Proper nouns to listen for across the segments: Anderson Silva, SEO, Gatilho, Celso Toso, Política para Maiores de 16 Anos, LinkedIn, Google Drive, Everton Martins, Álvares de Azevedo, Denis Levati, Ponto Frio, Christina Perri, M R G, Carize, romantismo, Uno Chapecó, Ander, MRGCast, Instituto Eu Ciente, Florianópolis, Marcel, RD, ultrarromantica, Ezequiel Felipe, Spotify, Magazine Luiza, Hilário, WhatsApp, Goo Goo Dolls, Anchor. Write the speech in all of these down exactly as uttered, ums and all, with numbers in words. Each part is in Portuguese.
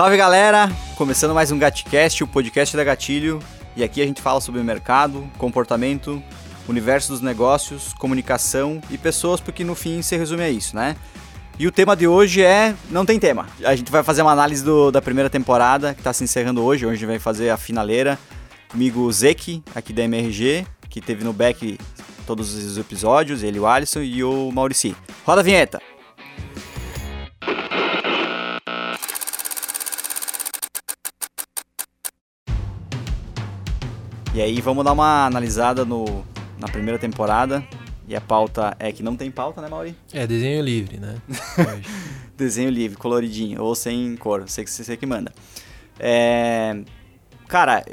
Salve, galera! Começando mais um Gatcast, o podcast da Gatilho. E aqui a gente fala sobre mercado, comportamento, universo dos negócios, comunicação e pessoas, porque no fim se resume a isso, né? E o tema de hoje é... não tem tema. A gente vai fazer uma análise do, da primeira temporada, que está se encerrando hoje. Hoje a gente vai fazer a finaleira. Comigo o Zeki, aqui da M R G, que teve no back todos os episódios, ele, o Alisson e o Maurici. Roda a vinheta! E aí vamos dar uma analisada no, na primeira temporada. E a pauta é que não tem pauta, né, Mauri? É, desenho livre, né? Desenho livre, coloridinho, ou sem cor, sei que você que manda. É... Cara,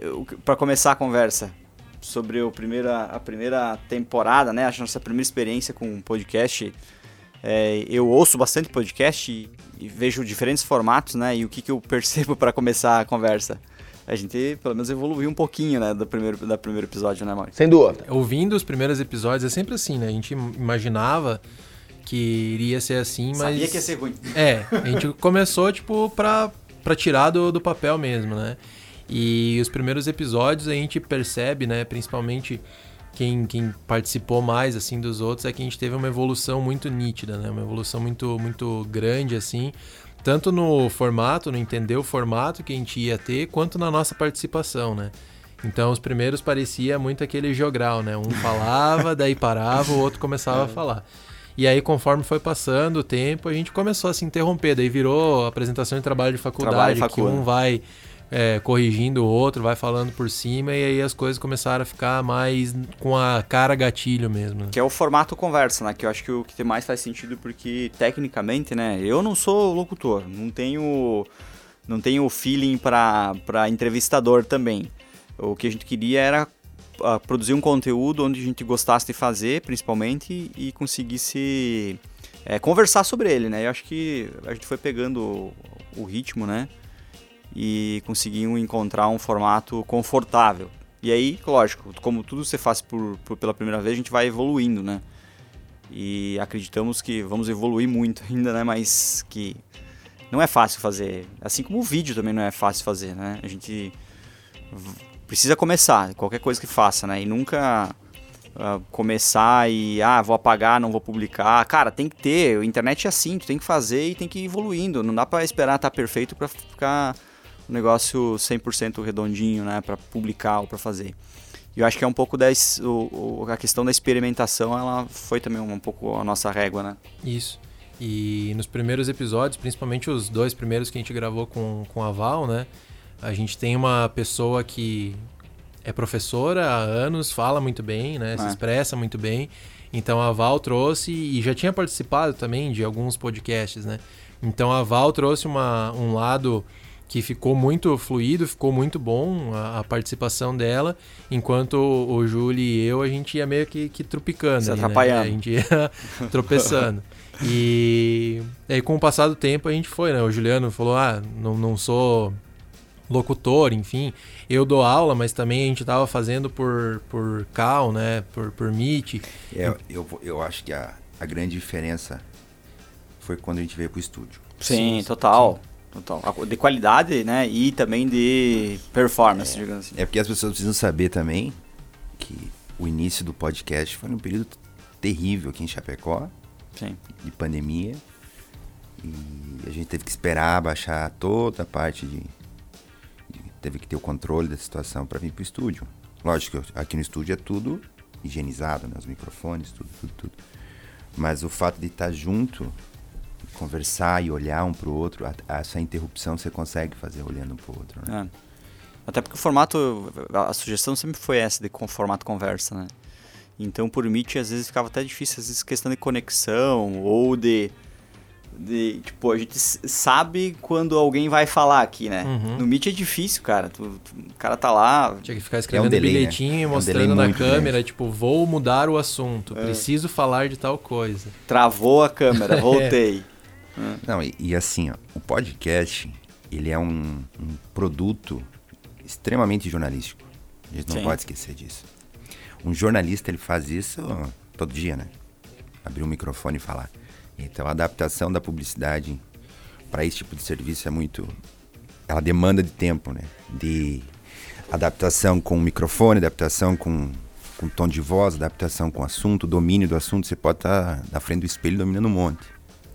para começar a conversa sobre o primeira, a primeira temporada, né? Acho que a nossa primeira experiência com podcast. É, eu ouço bastante podcast e, e vejo diferentes formatos, né? E o que, que eu percebo para começar a conversa? A gente, pelo menos, evoluiu um pouquinho, né, do primeiro, do primeiro episódio, né, Mauro? Sem dúvida. Ouvindo os primeiros episódios, é sempre assim, né? A gente imaginava que iria ser assim, mas... sabia que ia ser ruim. É, a gente começou, tipo, pra, pra tirar do, do papel mesmo, né? E os primeiros episódios a gente percebe, né, principalmente quem, quem participou mais, assim, dos outros, é que a gente teve uma evolução muito nítida, né? Uma evolução muito, muito grande, assim... tanto no formato, no entender o formato que a gente ia ter, quanto na nossa participação, né? Então, os primeiros parecia muito aquele jogral, né? Um falava, daí parava, o outro começava é. a falar. E aí, conforme foi passando o tempo, a gente começou a se interromper. Daí virou apresentação de trabalho de faculdade, trabalho de faculdade. Que um vai é, corrigindo o outro, vai falando por cima, e aí as coisas começaram a ficar mais com a cara gatilho mesmo. Né? Que é o formato conversa, né? Que eu acho que o que mais faz sentido, porque tecnicamente, né? Eu não sou locutor, não tenho, não tenho feeling para para entrevistador também. O que a gente queria era uh, produzir um conteúdo onde a gente gostasse de fazer, principalmente, e conseguisse uh, conversar sobre ele, né? Eu acho que a gente foi pegando o, o ritmo, né? E conseguiam encontrar um formato confortável. E aí, lógico, como tudo você faz por, por, pela primeira vez, a gente vai evoluindo, né? E acreditamos que vamos evoluir muito ainda, né? Mas que não é fácil fazer. Assim como o vídeo também não é fácil fazer, né? A gente precisa começar, qualquer coisa que faça, né? E nunca uh, começar e, ah, vou apagar, não vou publicar. Cara, tem que ter, a internet é assim, tu tem que fazer e tem que ir evoluindo. Não dá pra esperar estar perfeito pra ficar... um negócio cem por cento redondinho, né, para publicar ou para fazer. E eu acho que é um pouco da, o, o, a questão da experimentação, ela foi também um, um pouco a nossa régua, né? Isso. E nos primeiros episódios, principalmente os dois primeiros que a gente gravou com, com a Val, né, a gente tem uma pessoa que é professora há anos, fala muito bem, né, é. se expressa muito bem. Então a Val trouxe e já tinha participado também de alguns podcasts, né? Então a Val trouxe uma, um lado... que ficou muito fluido, ficou muito bom a, a participação dela, enquanto o, o Júlio e eu, a gente ia meio que, que trupicando. Se ali, atrapalhando. Né? A gente ia tropeçando. E aí, com o passar do tempo, a gente foi, né? O Juliano falou, ah, não, não sou locutor, enfim. Eu dou aula, mas também a gente tava fazendo por, por Cal, né? Por, por Meet. É, eu, eu acho que a, a grande diferença foi quando a gente veio pro estúdio. Sim, sim total. Sim. Então, de qualidade, né? E também de performance, é, digamos assim. É porque as pessoas precisam saber também que o início do podcast foi num período terrível aqui em Chapecó. Sim. De pandemia. E a gente teve que esperar baixar toda a parte de... de teve que ter o controle da situação para vir pro estúdio. Lógico, aqui no estúdio é tudo higienizado, né? Os microfones, tudo, tudo, tudo. Mas o fato de estar junto... conversar e olhar um pro outro, a, a, essa interrupção você consegue fazer olhando um pro outro, né? É. Até porque o formato, a sugestão sempre foi essa, de com, formato conversa, né? Então, por Meet, às vezes ficava até difícil, às vezes questão de conexão, ou de... de tipo, a gente sabe quando alguém vai falar aqui, né? Uhum. No Meet é difícil, cara. Tu, tu, o cara tá lá... tinha que ficar escrevendo é um delay, bilhetinho, né? E mostrando é um na câmera, grande. Tipo, vou mudar o assunto, é. preciso falar de tal coisa. Travou a câmera, voltei. é. Não, e, e assim, ó, o podcast, ele é um, um produto extremamente jornalístico. A gente não Sim. pode esquecer disso. Um jornalista, ele faz isso todo dia, né? Abrir o microfone e falar. Então, a adaptação da publicidade para esse tipo de serviço é muito, ela demanda de tempo, né? De adaptação com o microfone, adaptação com, com tom de voz, adaptação com o assunto, domínio do assunto. Você pode estar na frente do espelho dominando um monte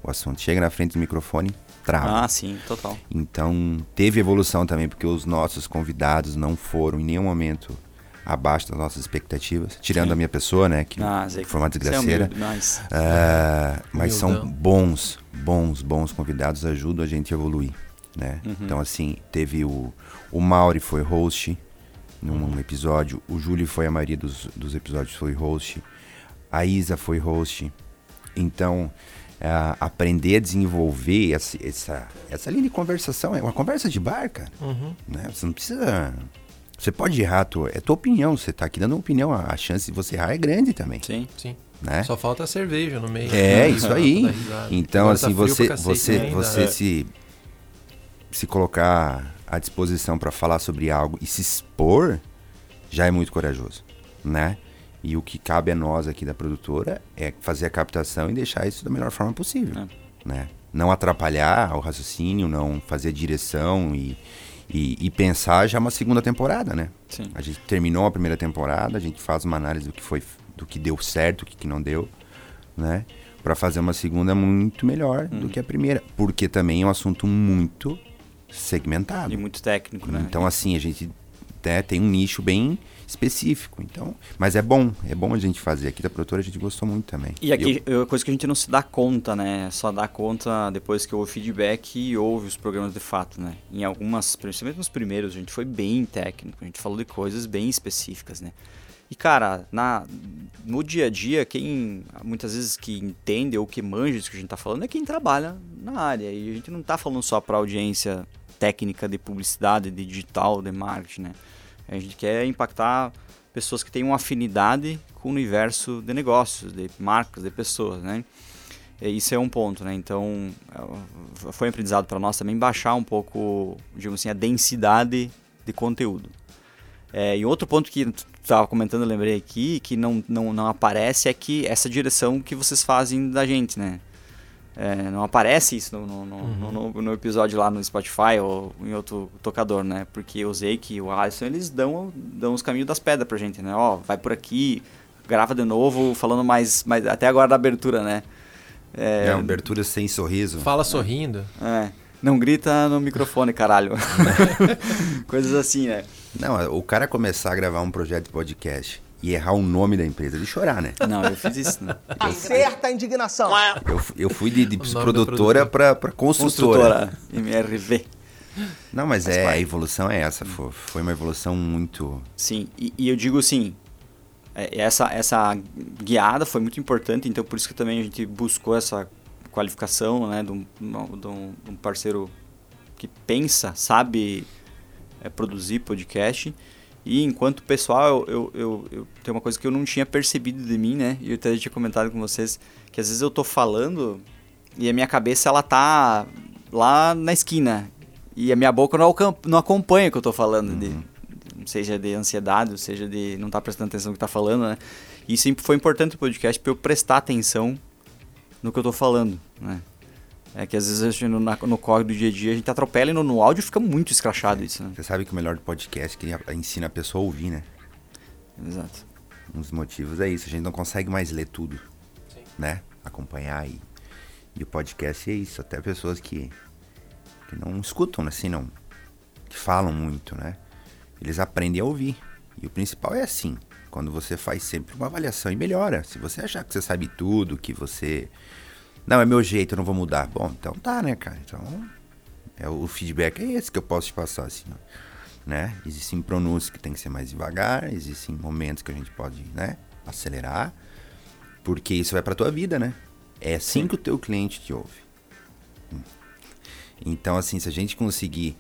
o assunto. Chega na frente do microfone, trava. Ah, sim, total. Então, teve evolução também, porque os nossos convidados não foram em nenhum momento abaixo das nossas expectativas, tirando sim. a minha pessoa, né, que ah, foi uma desgraceira. É humilde, nice. uh, mas Humildão. São bons, bons, bons convidados, ajudam a gente a evoluir, né? Uhum. Então, assim, teve o, o Mauri foi host num uhum. episódio, o Júlio foi a maioria dos, dos episódios foi host, a Isa foi host. Então, uh, aprender a desenvolver essa, essa, essa linha de conversação, é uma conversa de bar, cara, uhum. né? Você não precisa... Você pode errar, tua, é tua opinião, você tá aqui dando uma opinião, a chance de você errar é grande também. Sim, sim. Né? Só falta a cerveja no meio. É, né? Isso aí. Então, agora assim, tá você, cacete, você, né? você se, se colocar à disposição para falar sobre algo e se expor, já é muito corajoso, né? E o que cabe a nós aqui da produtora é fazer a captação e deixar isso da melhor forma possível, é. né? Não atrapalhar o raciocínio, não fazer direção e... E, e pensar já uma segunda temporada, né? Sim. A gente terminou a primeira temporada, a gente faz uma análise do que foi, do que deu certo, o que, que não deu, né? Para fazer uma segunda muito melhor uhum. do que a primeira, porque também é um assunto muito segmentado e muito técnico, né? Então assim a gente né, tem um nicho bem específico, então, mas é bom, é bom a gente fazer. Aqui da produtora a gente gostou muito também. E aqui é uma coisa que a gente não se dá conta, né? Só dá conta depois que houve feedback e ouve os programas de fato, né? Em algumas, principalmente nos primeiros, a gente foi bem técnico, a gente falou de coisas bem específicas, né? E cara, na, no dia a dia, quem muitas vezes que entende ou que manja disso que a gente tá falando é quem trabalha na área. E a gente não tá falando só pra audiência técnica de publicidade, de digital, de marketing, né? A gente quer impactar pessoas que têm uma afinidade com o universo de negócios, de marcas, de pessoas, né? Isso é um ponto, né? Então, foi aprendizado para nós também baixar um pouco, digamos assim, a densidade de conteúdo. É, e outro ponto que tu estava comentando, eu lembrei aqui, que não, não, não aparece é que essa direção que vocês fazem da gente, né? É, não aparece isso no, no, no, uhum. no, no, no episódio lá no Spotify ou em outro tocador, né? Porque eu sei que o Alisson, eles dão, dão os caminhos das pedras pra gente, né? Ó, vai por aqui, grava de novo, falando mais, mais até agora da abertura, né? É, é uma abertura sem sorriso. Fala sorrindo. É, não grita no microfone, caralho. Coisas assim, né? Não, o cara começar a gravar um projeto de podcast... E errar o nome da empresa de chorar, né? Não, eu fiz isso, né? Eu Acerta fui, a indignação. Eu, eu fui de, de produtora para construtora. Construtora, M R V. Não, mas, mas é, vai. A evolução é essa. Foi, foi uma evolução muito... Sim, e, e eu digo assim, essa, essa guiada foi muito importante, então por isso que também a gente buscou essa qualificação, né? De um, de um, de um parceiro que pensa, sabe é, produzir podcast. E enquanto pessoal, eu, eu, eu, eu tem uma coisa que eu não tinha percebido de mim, né? E eu até tinha comentado com vocês que às vezes eu tô falando e a minha cabeça, ela tá lá na esquina. E a minha boca não, não acompanha o que eu tô falando. Uhum. De, seja de ansiedade, seja de não estar tá prestando atenção no que tá falando, né? E isso foi importante o podcast pra eu prestar atenção no que eu tô falando, né? É que às vezes a gente, no, no corre do dia a dia a gente atropela e no, no áudio fica muito escrachado é, isso, né? Você sabe que o melhor do podcast é que ensina a pessoa a ouvir, né? Exato. Um dos motivos é isso, a gente não consegue mais ler tudo, sim. né? Acompanhar e, e o podcast é isso, até pessoas que, que não escutam, assim, não que falam muito, né? Eles aprendem a ouvir e o principal é assim, quando você faz sempre uma avaliação e melhora, se você achar que você sabe tudo, que você... Não, é meu jeito, eu não vou mudar. Bom, então tá, né, cara? Então, é, o feedback é esse que eu posso te passar, assim, né? Existem pronúncias que tem que ser mais devagar, existem momentos que a gente pode, né, acelerar, porque isso vai pra tua vida, né? É assim que o teu cliente te ouve. Então, assim, se a gente conseguir,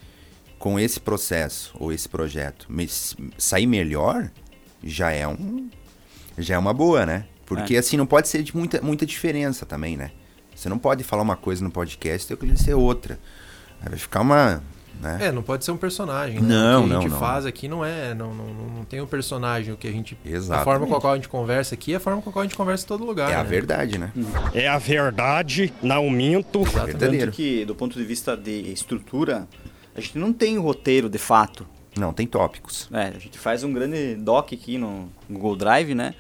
com esse processo ou esse projeto, sair melhor, já é um, já é uma boa, né? Porque, é. assim, não pode ser de muita, muita diferença também, né? Você não pode falar uma coisa no podcast e ter o cliente ser outra. Aí vai ficar uma... Né? É, não pode ser um personagem. Né? Não, não, não. O que a gente não, faz não. aqui não é... Não, não, não tem um personagem. O que a gente... Exatamente. A forma com a qual a gente conversa aqui é a forma com a qual a gente conversa em todo lugar. É né? a verdade, né? É a verdade, não minto. Exatamente. É verdadeiro. Que, do ponto de vista de estrutura, a gente não tem roteiro de fato. Não, tem tópicos. É, a gente faz um grande doc aqui no Google Drive, né?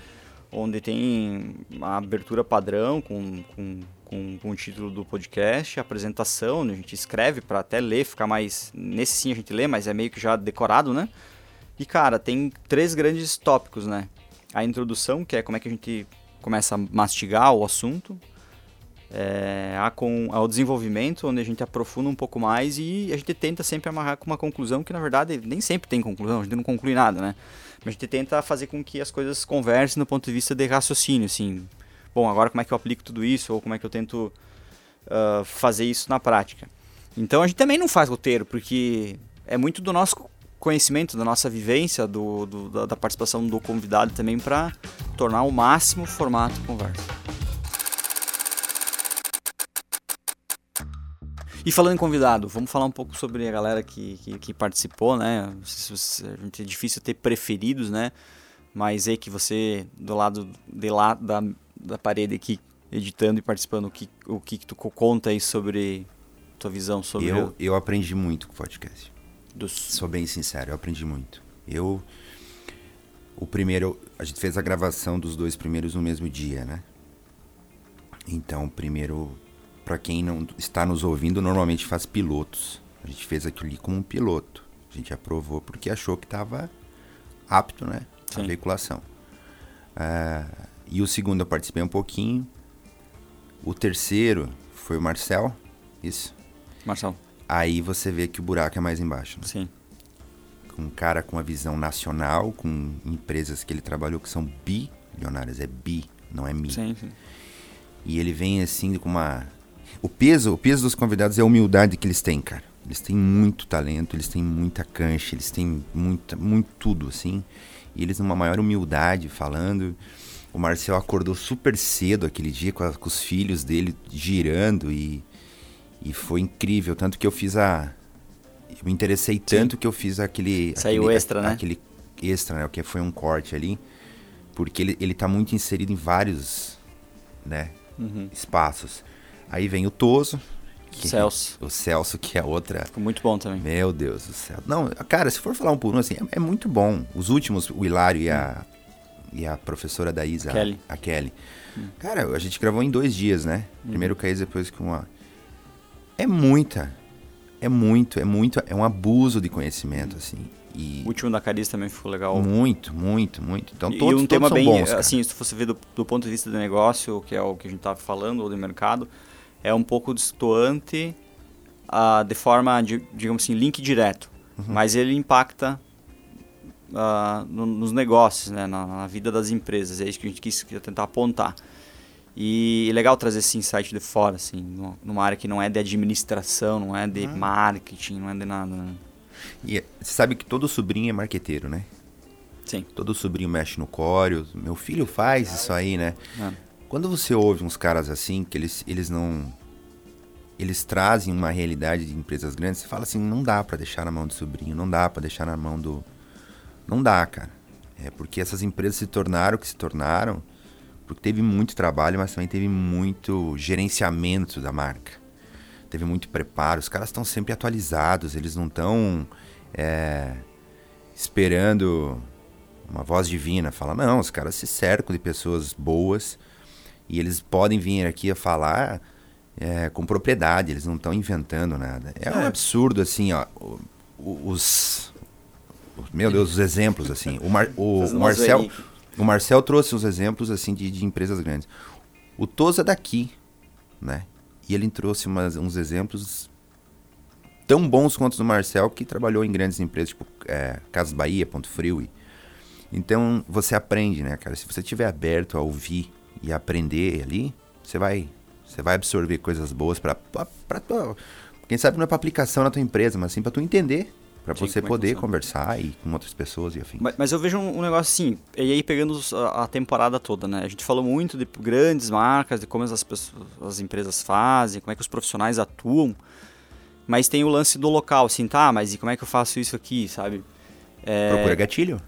Onde tem a abertura padrão com, com, com, com o título do podcast, a apresentação, né? A gente escreve para até ler, ficar mais... Nesse sim a gente lê, mas é meio que já decorado, né? E, cara, tem três grandes tópicos, né? A introdução, que é como é que a gente começa a mastigar o assunto. É, a com, ao desenvolvimento, onde a gente aprofunda um pouco mais e a gente tenta sempre amarrar com uma conclusão que, na verdade, nem sempre tem conclusão, a gente não conclui nada, né? Mas a gente tenta fazer com que as coisas conversem do ponto de vista de raciocínio, assim. Bom, agora como é que eu aplico tudo isso ou como é que eu tento uh, fazer isso na prática? Então, a gente também não faz roteiro, porque é muito do nosso conhecimento, da nossa vivência, do, do, da, da participação do convidado também para tornar ao máximo o formato conversa. E falando em convidado, vamos falar um pouco sobre a galera que, que, que participou, né? É difícil ter preferidos, né? Mas é que você, do lado de lá da, da parede aqui, editando e participando, o que, o que tu conta aí sobre tua visão sobre... Eu, o... eu aprendi muito com o podcast. Dos... Sou bem sincero, eu aprendi muito. Eu... O primeiro... A gente fez a gravação dos dois primeiros no mesmo dia, né? Então, o primeiro... Para quem não está nos ouvindo, normalmente faz pilotos. A gente fez aquilo ali como um piloto. A gente aprovou porque achou que estava apto, né? A veiculação. Uh, e o segundo eu participei um pouquinho. O terceiro foi o Marcel. Isso. Marcel. Aí você vê que o buraco é mais embaixo, né? Sim. Um cara com uma visão nacional, com empresas que ele trabalhou que são bilionárias. É bi, não é mi. Sim, sim. E ele vem assim com uma... O peso, o peso dos convidados é a humildade que eles têm, cara. Eles têm muito talento, eles têm muita cancha, eles têm muita, muito tudo, assim. E eles numa maior humildade falando. O Marcel acordou super cedo aquele dia com, a, com os filhos dele girando e, e foi incrível. Tanto que eu fiz a... Eu me interessei tanto que eu fiz aquele... Saiu aquele, extra, a, né? Aquele extra, né? Que foi um corte ali. Porque ele, ele tá muito inserido em vários, né, uhum, espaços. Aí vem o Toso. Que Celso. É, o Celso, que é outra... Ficou muito bom também. Meu Deus do céu. Não, cara, se for falar um por um, assim, é, é muito bom. Os últimos, o Hilário e a, e a professora da Isa, a Kelly. A Kelly. Hum. Cara, a gente gravou em dois dias, né? Hum. Primeiro com a Isa, depois com a... É muita. É muito, é muito. É um abuso de conhecimento, hum, assim. E... O último da Carize também ficou legal. Muito, muito, muito. Então, todos, e um tema todos são bem bons, cara. Assim, se você ver do, do ponto de vista do negócio, que é o que a gente estava falando, ou do mercado, é um pouco distoante, uh, de forma, de, digamos assim, link direto. Uhum. Mas ele impacta uh, no, nos negócios, né? na, na vida das empresas. É isso que a gente quis tentar apontar. E é legal trazer esse insight de fora, assim, numa área que não é de administração, não é de uhum. marketing, não é de nada, né? E você sabe que todo sobrinho é marqueteiro, né? Sim. Todo sobrinho mexe no core. Meu filho faz isso aí, né? É. Quando você ouve uns caras assim, que eles, eles não... Eles trazem uma realidade de empresas grandes, você fala assim, não dá pra deixar na mão do sobrinho, não dá pra deixar na mão do... Não dá, cara. É porque essas empresas se tornaram o que se tornaram, porque teve muito trabalho, mas também teve muito gerenciamento da marca. Teve muito preparo, os caras estão sempre atualizados, eles não estão é, esperando uma voz divina falar, não, os caras se cercam de pessoas boas e eles podem vir aqui a falar é, com propriedade, eles não estão inventando nada. É, é um absurdo, assim, ó, os, os meu Deus, os exemplos, assim, o, Mar, o, o, Marcel, o Marcel trouxe os exemplos, assim, de, de empresas grandes. O Toso é daqui, né? E ele trouxe umas, uns exemplos tão bons quanto do Marcel, que trabalhou em grandes empresas, tipo é, Casas Bahia, Ponto Frio. E... Então, você aprende, né, cara? Se você estiver aberto a ouvir e aprender ali, você vai, você vai absorver coisas boas para tua... Quem sabe não é para aplicação na tua empresa, mas sim para tu entender, para você poder conversar e com outras pessoas e afim. Mas, mas eu vejo um, um negócio assim, e aí pegando a temporada toda, né? A gente falou muito de grandes marcas, de como as, pessoas, as empresas fazem, como é que os profissionais atuam, mas tem o lance do local, assim, tá, mas e como é que eu faço isso aqui, sabe? É... Procura gatilho?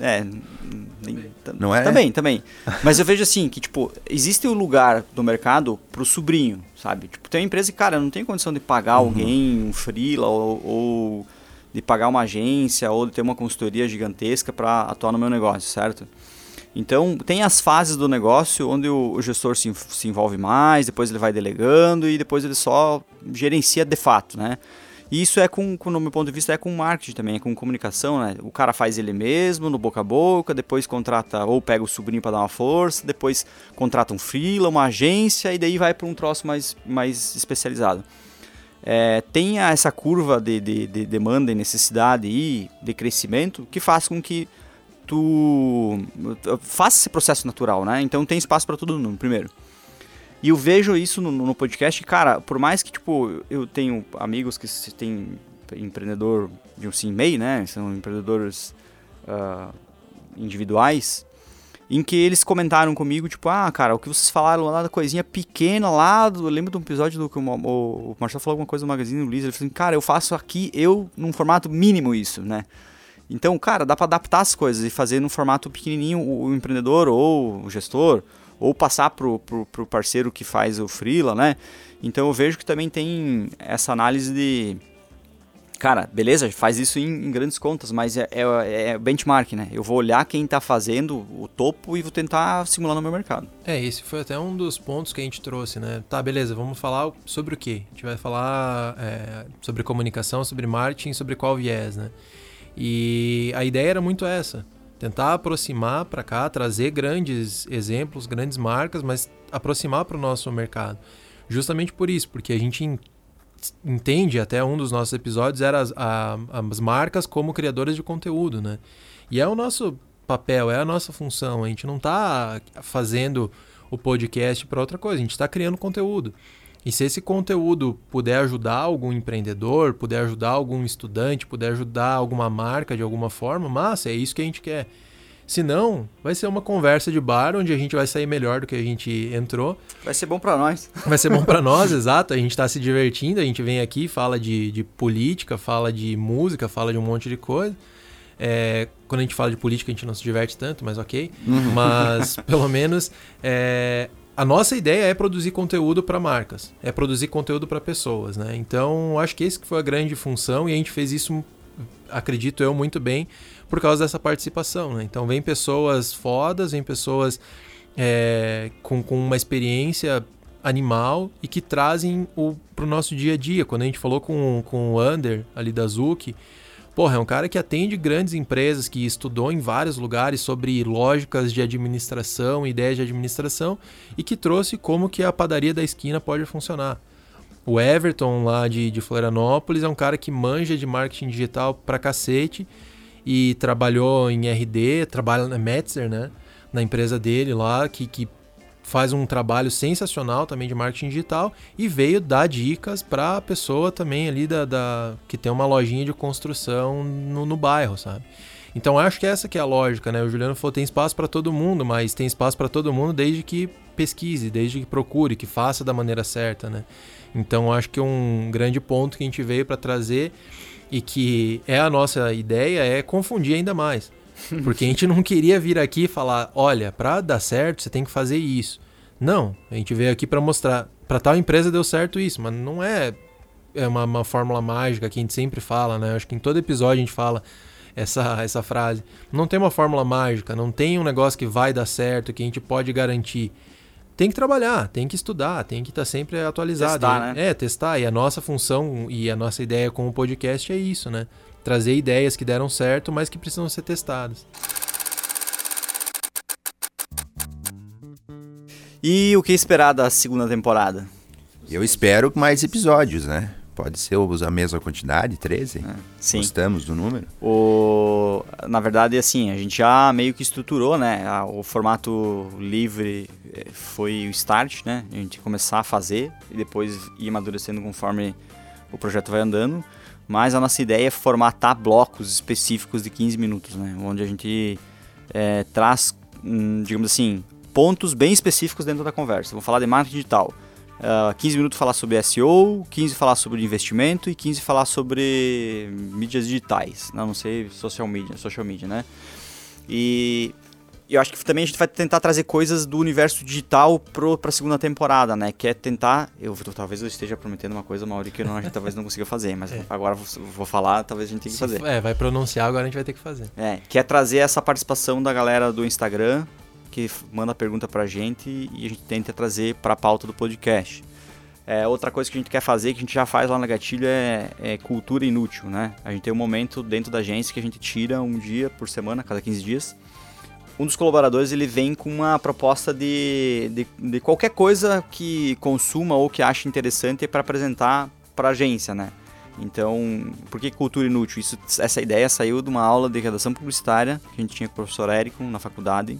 É, nem, não é? Também, também. Mas eu vejo assim, que tipo, existe o um lugar do mercado pro sobrinho, sabe? Tipo, tem uma empresa que, cara, não tem condição de pagar uhum. alguém, um freela, ou, ou de pagar uma agência, ou de ter uma consultoria gigantesca para atuar no meu negócio, certo? Então, tem as fases do negócio onde o, o gestor se, se envolve mais, depois ele vai delegando e depois ele só gerencia de fato, né? E isso é com, com, no meu ponto de vista, é com marketing também, é com comunicação, né? O cara faz ele mesmo, no boca a boca, depois contrata, ou pega o sobrinho para dar uma força, depois contrata um freela, uma agência, e daí vai para um troço mais, mais especializado. É, tem essa curva de, de, de demanda e necessidade e de crescimento que faz com que tu faça esse processo natural, né? Então tem espaço para todo mundo, primeiro. E eu vejo isso no, no podcast, cara, por mais que, tipo, eu tenho amigos que têm empreendedor de um sim meio, né, são empreendedores uh, individuais, em que eles comentaram comigo, tipo, ah, cara, o que vocês falaram lá da coisinha pequena lá, do, eu lembro de um episódio do que o, o, o Marcel falou alguma coisa do Magazine Luiza, ele falou assim, cara, eu faço aqui, eu, num formato mínimo isso, né. Então, cara, dá para adaptar as coisas e fazer num formato pequenininho o, o empreendedor ou o gestor, ou passar pro, pro, pro parceiro que faz o freela, né? Então eu vejo que também tem essa análise de... Cara, beleza, faz isso em, em grandes contas, mas é, é, é benchmark, né? Eu vou olhar quem tá fazendo o topo e vou tentar simular no meu mercado. É, esse foi até um dos pontos que a gente trouxe, né? Tá, beleza, vamos falar sobre o quê? A gente vai falar é, sobre comunicação, sobre marketing, sobre qual viés, né? E a ideia era muito essa. Tentar aproximar para cá, trazer grandes exemplos, grandes marcas, mas aproximar para o nosso mercado. Justamente por isso, porque a gente entende, até um dos nossos episódios era as, a, as marcas como criadoras de conteúdo, né? E é o nosso papel, é a nossa função. A gente não está fazendo o podcast para outra coisa, a gente está criando conteúdo. E se esse conteúdo puder ajudar algum empreendedor, puder ajudar algum estudante, puder ajudar alguma marca de alguma forma, massa, é isso que a gente quer. Se não, vai ser uma conversa de bar onde a gente vai sair melhor do que a gente entrou. Vai ser bom para nós. Vai ser bom para nós, exato. A gente está se divertindo, a gente vem aqui, fala de, de política, fala de música, fala de um monte de coisa. É, quando a gente fala de política, a gente não se diverte tanto, mas ok. Uhum. Mas, pelo menos... É, a nossa ideia é produzir conteúdo para marcas, é produzir conteúdo para pessoas, né? Então, acho que esse que foi a grande função e a gente fez isso, acredito eu, muito bem por causa dessa participação, né? Então, vem pessoas fodas, vem pessoas é, com, com uma experiência animal e que trazem para o nosso dia a dia. Quando a gente falou com, com o Ander, ali da Zuki, porra, é um cara que atende grandes empresas, que estudou em vários lugares sobre lógicas de administração, ideias de administração, e que trouxe como que a padaria da esquina pode funcionar. O Everton, lá de, de Florianópolis, é um cara que manja de marketing digital pra cacete e trabalhou em R D, trabalha na Metzer, né? Na empresa dele lá, que, que faz um trabalho sensacional também de marketing digital e veio dar dicas para a pessoa também ali da, da, que tem uma lojinha de construção no, no bairro, sabe? Então, acho que essa que é a lógica, né? O Juliano falou, tem espaço para todo mundo, mas tem espaço para todo mundo desde que pesquise, desde que procure, que faça da maneira certa, né? Então, acho que um grande ponto que a gente veio para trazer e que é a nossa ideia é confundir ainda mais. Porque a gente não queria vir aqui e falar, olha, para dar certo você tem que fazer isso. Não, a gente veio aqui para mostrar, para tal empresa deu certo isso, mas não é, é uma, uma fórmula mágica que a gente sempre fala, né? Acho que em todo episódio a gente fala essa, essa frase. Não tem uma fórmula mágica, não tem um negócio que vai dar certo, que a gente pode garantir. Tem que trabalhar, tem que estudar, tem que estar sempre atualizado. Testar, né? É, testar. E a nossa função e a nossa ideia com o podcast é isso, né? Trazer ideias que deram certo, mas que precisam ser testadas. E o que esperar da segunda temporada? Eu espero mais episódios, né? Pode ser a mesma quantidade, treze. É, sim. Gostamos do número. O... Na verdade, assim, a gente já meio que estruturou, né? O formato livre foi o start, né? A gente começar a fazer e depois ir amadurecendo conforme o projeto vai andando. Mas a nossa ideia é formatar blocos específicos de quinze minutos, né? Onde a gente é, traz, digamos assim, pontos bem específicos dentro da conversa. Vamos falar de marketing digital. Uh, quinze minutos falar sobre S E O, quinze falar sobre investimento e quinze falar sobre mídias digitais, não, não sei, social media, social media, né? E eu acho que também a gente vai tentar trazer coisas do universo digital para a segunda temporada, né? Que é tentar, eu, talvez eu esteja prometendo uma coisa, Mauri, que não, a gente talvez não consiga fazer, mas é. agora vou, vou falar, talvez a gente tenha que fazer. É, vai pronunciar, agora a gente vai ter que fazer. É, que é trazer essa participação da galera do Instagram, que manda pergunta pra gente e a gente tenta trazer pra pauta do podcast. É, outra coisa que a gente quer fazer, que a gente já faz lá na Gatilho, é, é cultura inútil, né? A gente tem um momento dentro da agência que a gente tira um dia por semana, cada quinze dias. Um dos colaboradores, ele vem com uma proposta de, de, de qualquer coisa que consuma ou que ache interessante para apresentar pra agência, né? Então, por que cultura inútil? Isso, essa ideia saiu de uma aula de redação publicitária que a gente tinha com o professor Érico na faculdade.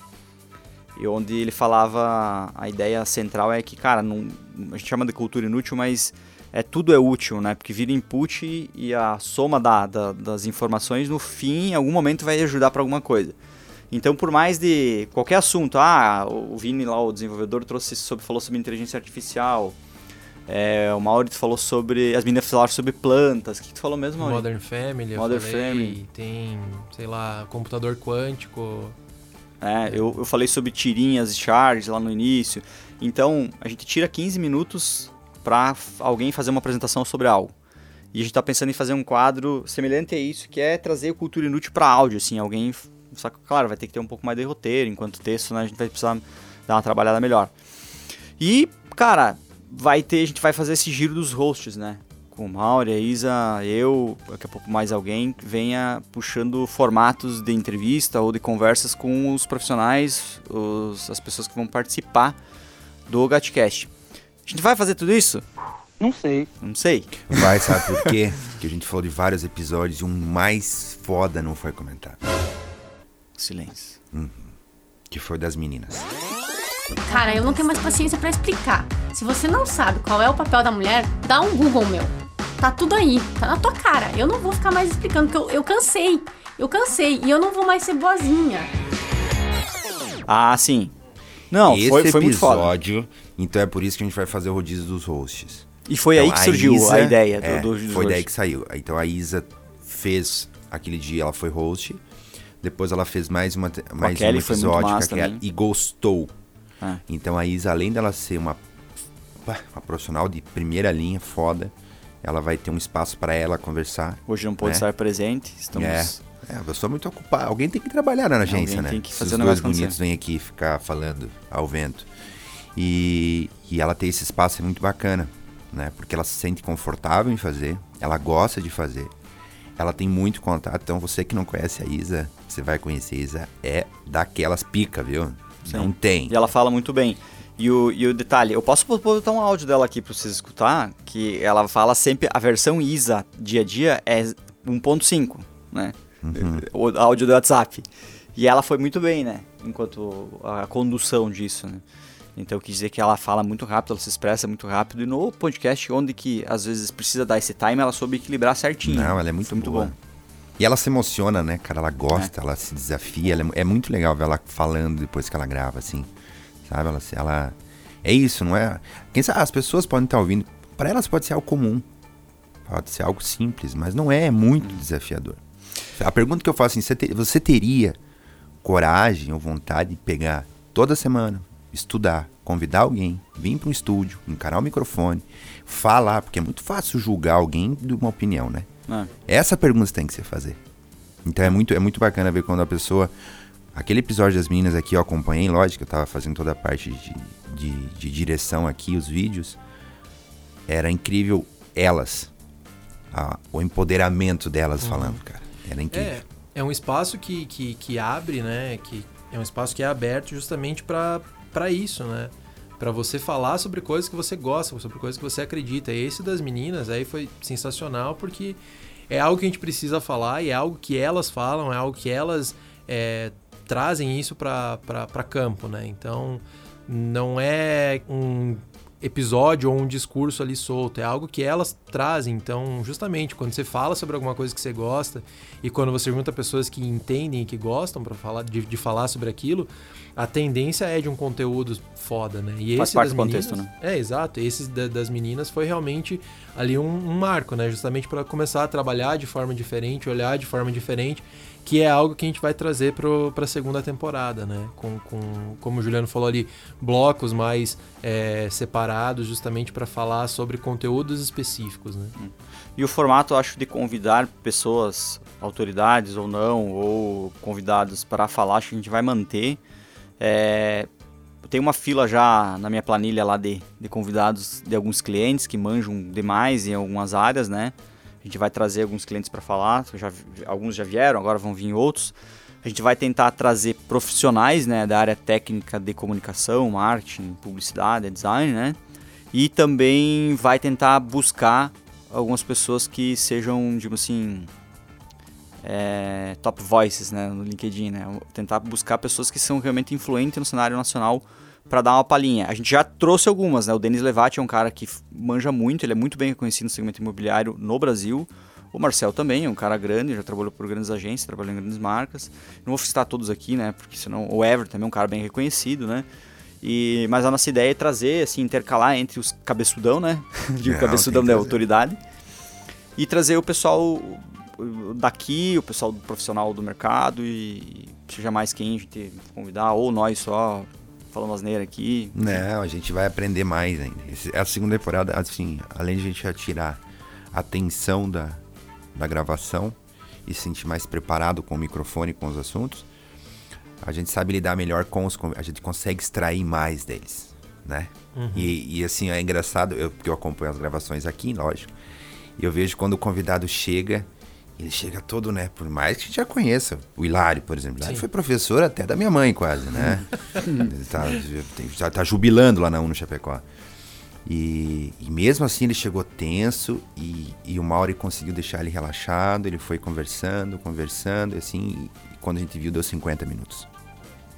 E onde ele falava, a ideia central é que, cara, não, a gente chama de cultura inútil, mas é, tudo é útil, né? Porque vira input e a soma da, da, das informações, no fim, em algum momento vai ajudar para alguma coisa. Então, por mais de qualquer assunto, ah, o Vini lá, o desenvolvedor, trouxe sobre, falou sobre inteligência artificial, é, o Mauri falou sobre, as meninas falaram sobre plantas, o que tu falou mesmo, Mauri? Modern Family, Modern eu falei, Family. Tem, sei lá, computador quântico... É, eu, eu falei sobre tirinhas e charges lá no início. Então, a gente tira quinze minutos para alguém fazer uma apresentação sobre algo. E a gente está pensando em fazer um quadro semelhante a isso, que é trazer cultura inútil para áudio. Assim, alguém, só que, claro, vai ter que ter um pouco mais de roteiro, enquanto texto, né, a gente vai precisar dar uma trabalhada melhor. E, cara, vai ter, a gente vai fazer esse giro dos hosts, né? Com o Mauri, a Isa, eu, daqui a pouco mais alguém, venha puxando formatos de entrevista ou de conversas com os profissionais, os, as pessoas que vão participar do Gatcast. A gente vai fazer tudo isso? Não sei. Não sei. Vai, sabe por quê? Porque a gente falou de vários episódios e um mais foda não foi comentado. Silêncio. Uhum. Que foi das meninas. Cara, eu não tenho mais paciência pra explicar. Se você não sabe qual é o papel da mulher, dá um Google, meu. Tá tudo aí, tá na tua cara. Eu não vou ficar mais explicando, porque eu, eu cansei. Eu cansei e eu não vou mais ser boazinha. Ah, sim. Não, esse foi, foi episódio, muito foda. Então é por isso que a gente vai fazer o rodízio dos hosts. E foi então, aí que surgiu a, Isa, a ideia do, é, do, dos Foi daí que saiu. Então a Isa fez, aquele dia ela foi host. Depois ela fez mais, uma, mais um episódio com aquela, e gostou. Ah. Então a Isa, além dela ser uma, uma profissional de primeira linha, foda, ela vai ter um espaço pra ela conversar. Hoje não pode, né, estar presente, estamos... É, é eu sou muito ocupado. Alguém tem que trabalhar na agência, alguém, né? Tem que fazer. Se os dois bonitos vêm aqui ficar falando ao vento. E, e ela ter esse espaço é muito bacana, né? Porque ela se sente confortável em fazer, ela gosta de fazer. Ela tem muito contato, então você que não conhece a Isa, você vai conhecer a Isa, é daquelas pica, viu? Sim. Não tem. E ela fala muito bem. E o, e o detalhe, eu posso botar um áudio dela aqui para vocês escutar, que ela fala sempre, a versão Isa dia a dia é um ponto cinco, né? Uhum. O áudio do WhatsApp. E ela foi muito bem, né? Enquanto a condução disso, né? Então, quer dizer que ela fala muito rápido, ela se expressa muito rápido. E no podcast, onde que às vezes precisa dar esse time, ela soube equilibrar certinho. Não, ela é muito, muito boa. Bom. E ela se emociona, né, cara? Ela gosta, é. ela se desafia. Ela é, é muito legal ver ela falando depois que ela grava, assim. Sabe? Ela... ela é isso, não é? Quem sabe, as pessoas podem estar ouvindo. Para elas pode ser algo comum. Pode ser algo simples, mas não é. É muito desafiador. A pergunta que eu faço, assim, você teria coragem ou vontade de pegar toda semana, estudar, convidar alguém, vir para um estúdio, encarar o microfone, falar, porque é muito fácil julgar alguém de uma opinião, né? Ah. Essa pergunta tem que se fazer. Então é muito, é muito bacana ver quando a pessoa... Aquele episódio das meninas aqui eu acompanhei, lógico, eu tava fazendo toda a parte de, de, de direção aqui, os vídeos. Era incrível elas, a, o empoderamento delas uhum. falando, cara. Era incrível. É, é um espaço que, que, que abre, né? Que é um espaço que é aberto justamente para para isso, né? Para você falar sobre coisas que você gosta, sobre coisas que você acredita. E esse das meninas aí foi sensacional, porque é algo que a gente precisa falar e é algo que elas falam, é algo que elas é, trazem isso para campo, né? Então, não é um episódio ou um discurso ali solto, é algo que elas trazem. Então, justamente, quando você fala sobre alguma coisa que você gosta e quando você junta pessoas que entendem e que gostam pra falar, de, de falar sobre aquilo, a tendência é de um conteúdo foda, né? E esse das meninas, contexto, né? É, exato. Esse da, das meninas foi realmente ali um, um marco, né? Justamente para começar a trabalhar de forma diferente, olhar de forma diferente, que é algo que a gente vai trazer para a segunda temporada, né? Com, com, como o Juliano falou ali, blocos mais é, separados, justamente para falar sobre conteúdos específicos, né? E o formato, eu acho, de convidar pessoas, autoridades ou não, ou convidados para falar, acho que a gente vai manter. É, tem uma fila já na minha planilha lá de, de convidados de alguns clientes que manjam demais em algumas áreas, né? A gente vai trazer alguns clientes para falar, já, alguns já vieram, agora vão vir outros. A gente vai tentar trazer profissionais, né, da área técnica de comunicação, marketing, publicidade, design, né? E também vai tentar buscar algumas pessoas que sejam, digamos assim, é, top voices, né, no LinkedIn, né? Tentar buscar pessoas que são realmente influentes no cenário nacional para dar uma palhinha. A gente já trouxe algumas, né? O Denis Levati é um cara que manja muito, ele é muito bem reconhecido no segmento imobiliário no Brasil. O Marcel também é um cara grande, já trabalhou por grandes agências, trabalhou em grandes marcas. Não vou citar todos aqui, né? Porque senão o Everton também é um cara bem reconhecido, né? E, mas a nossa ideia é trazer, assim, intercalar entre os cabeçudão, né? De Não, cabeçudão da autoridade. E trazer o pessoal daqui, o pessoal profissional do mercado e seja mais quem a gente convidar, ou nós só... falando asneira aqui. Não, a gente vai aprender mais ainda. A segunda temporada, assim, além de a gente já tirar a tensão da, da gravação e se sentir mais preparado com o microfone, com os assuntos, a gente sabe lidar melhor com os... A gente consegue extrair mais deles, né? Uhum. E, e, assim, é engraçado, eu, porque eu acompanho as gravações aqui, lógico, e eu vejo quando o convidado chega... Ele chega todo, né? Por mais que a gente já conheça. O Hilário, por exemplo. O Hilário foi professor até da minha mãe, quase, né? Ele tá, já tá jubilando lá na Uno Chapecó. E, e mesmo assim ele chegou tenso e, e o Mauri conseguiu deixar ele relaxado. Ele foi conversando, conversando, assim. E quando a gente viu, deu cinquenta minutos.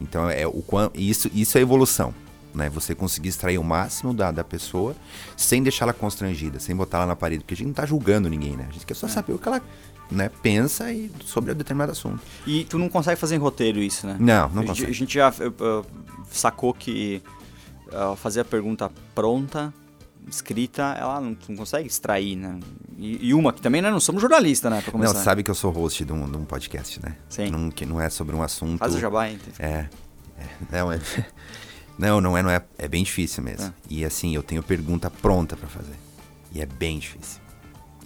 Então, é o, isso, isso é evolução, né? Você conseguir extrair o máximo da, da pessoa sem deixar ela constrangida, sem botar ela na parede. Porque a gente não tá julgando ninguém, né? A gente quer só é. saber o que ela... né, pensa e sobre um determinado assunto. E tu não consegue fazer em roteiro isso, né? Não, não consegue. A gente já uh, sacou que uh, fazer a pergunta pronta, escrita, ela não, não consegue extrair, né? E, e uma que também, né, não somos jornalistas, né, pra começar. Não, sabe que eu sou host de um, de um podcast, né? Sim. Não, que não é sobre um assunto... Faz o jabá, então. É. é, não, é não, não é, não é. É bem difícil mesmo. É. E assim, eu tenho pergunta pronta pra fazer. E é bem difícil.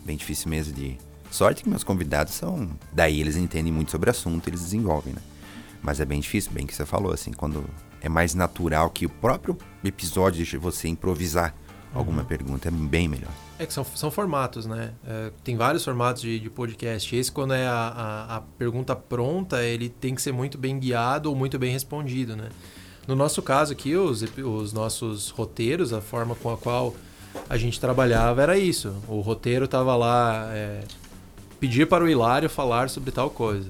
Bem difícil mesmo de... Sorte que meus convidados são... Daí eles entendem muito sobre o assunto, eles desenvolvem, né? Mas é bem difícil, bem que você falou, assim, quando é mais natural que o próprio episódio deixa você improvisar alguma uhum. pergunta, é bem melhor. É que são, são formatos, né? É, tem vários formatos de, de podcast. Esse, quando é a, a, a pergunta pronta, ele tem que ser muito bem guiado ou muito bem respondido, né? No nosso caso aqui, os, os nossos roteiros, a forma com a qual a gente trabalhava era isso. O roteiro estava lá... É, pedir para o Hilário falar sobre tal coisa.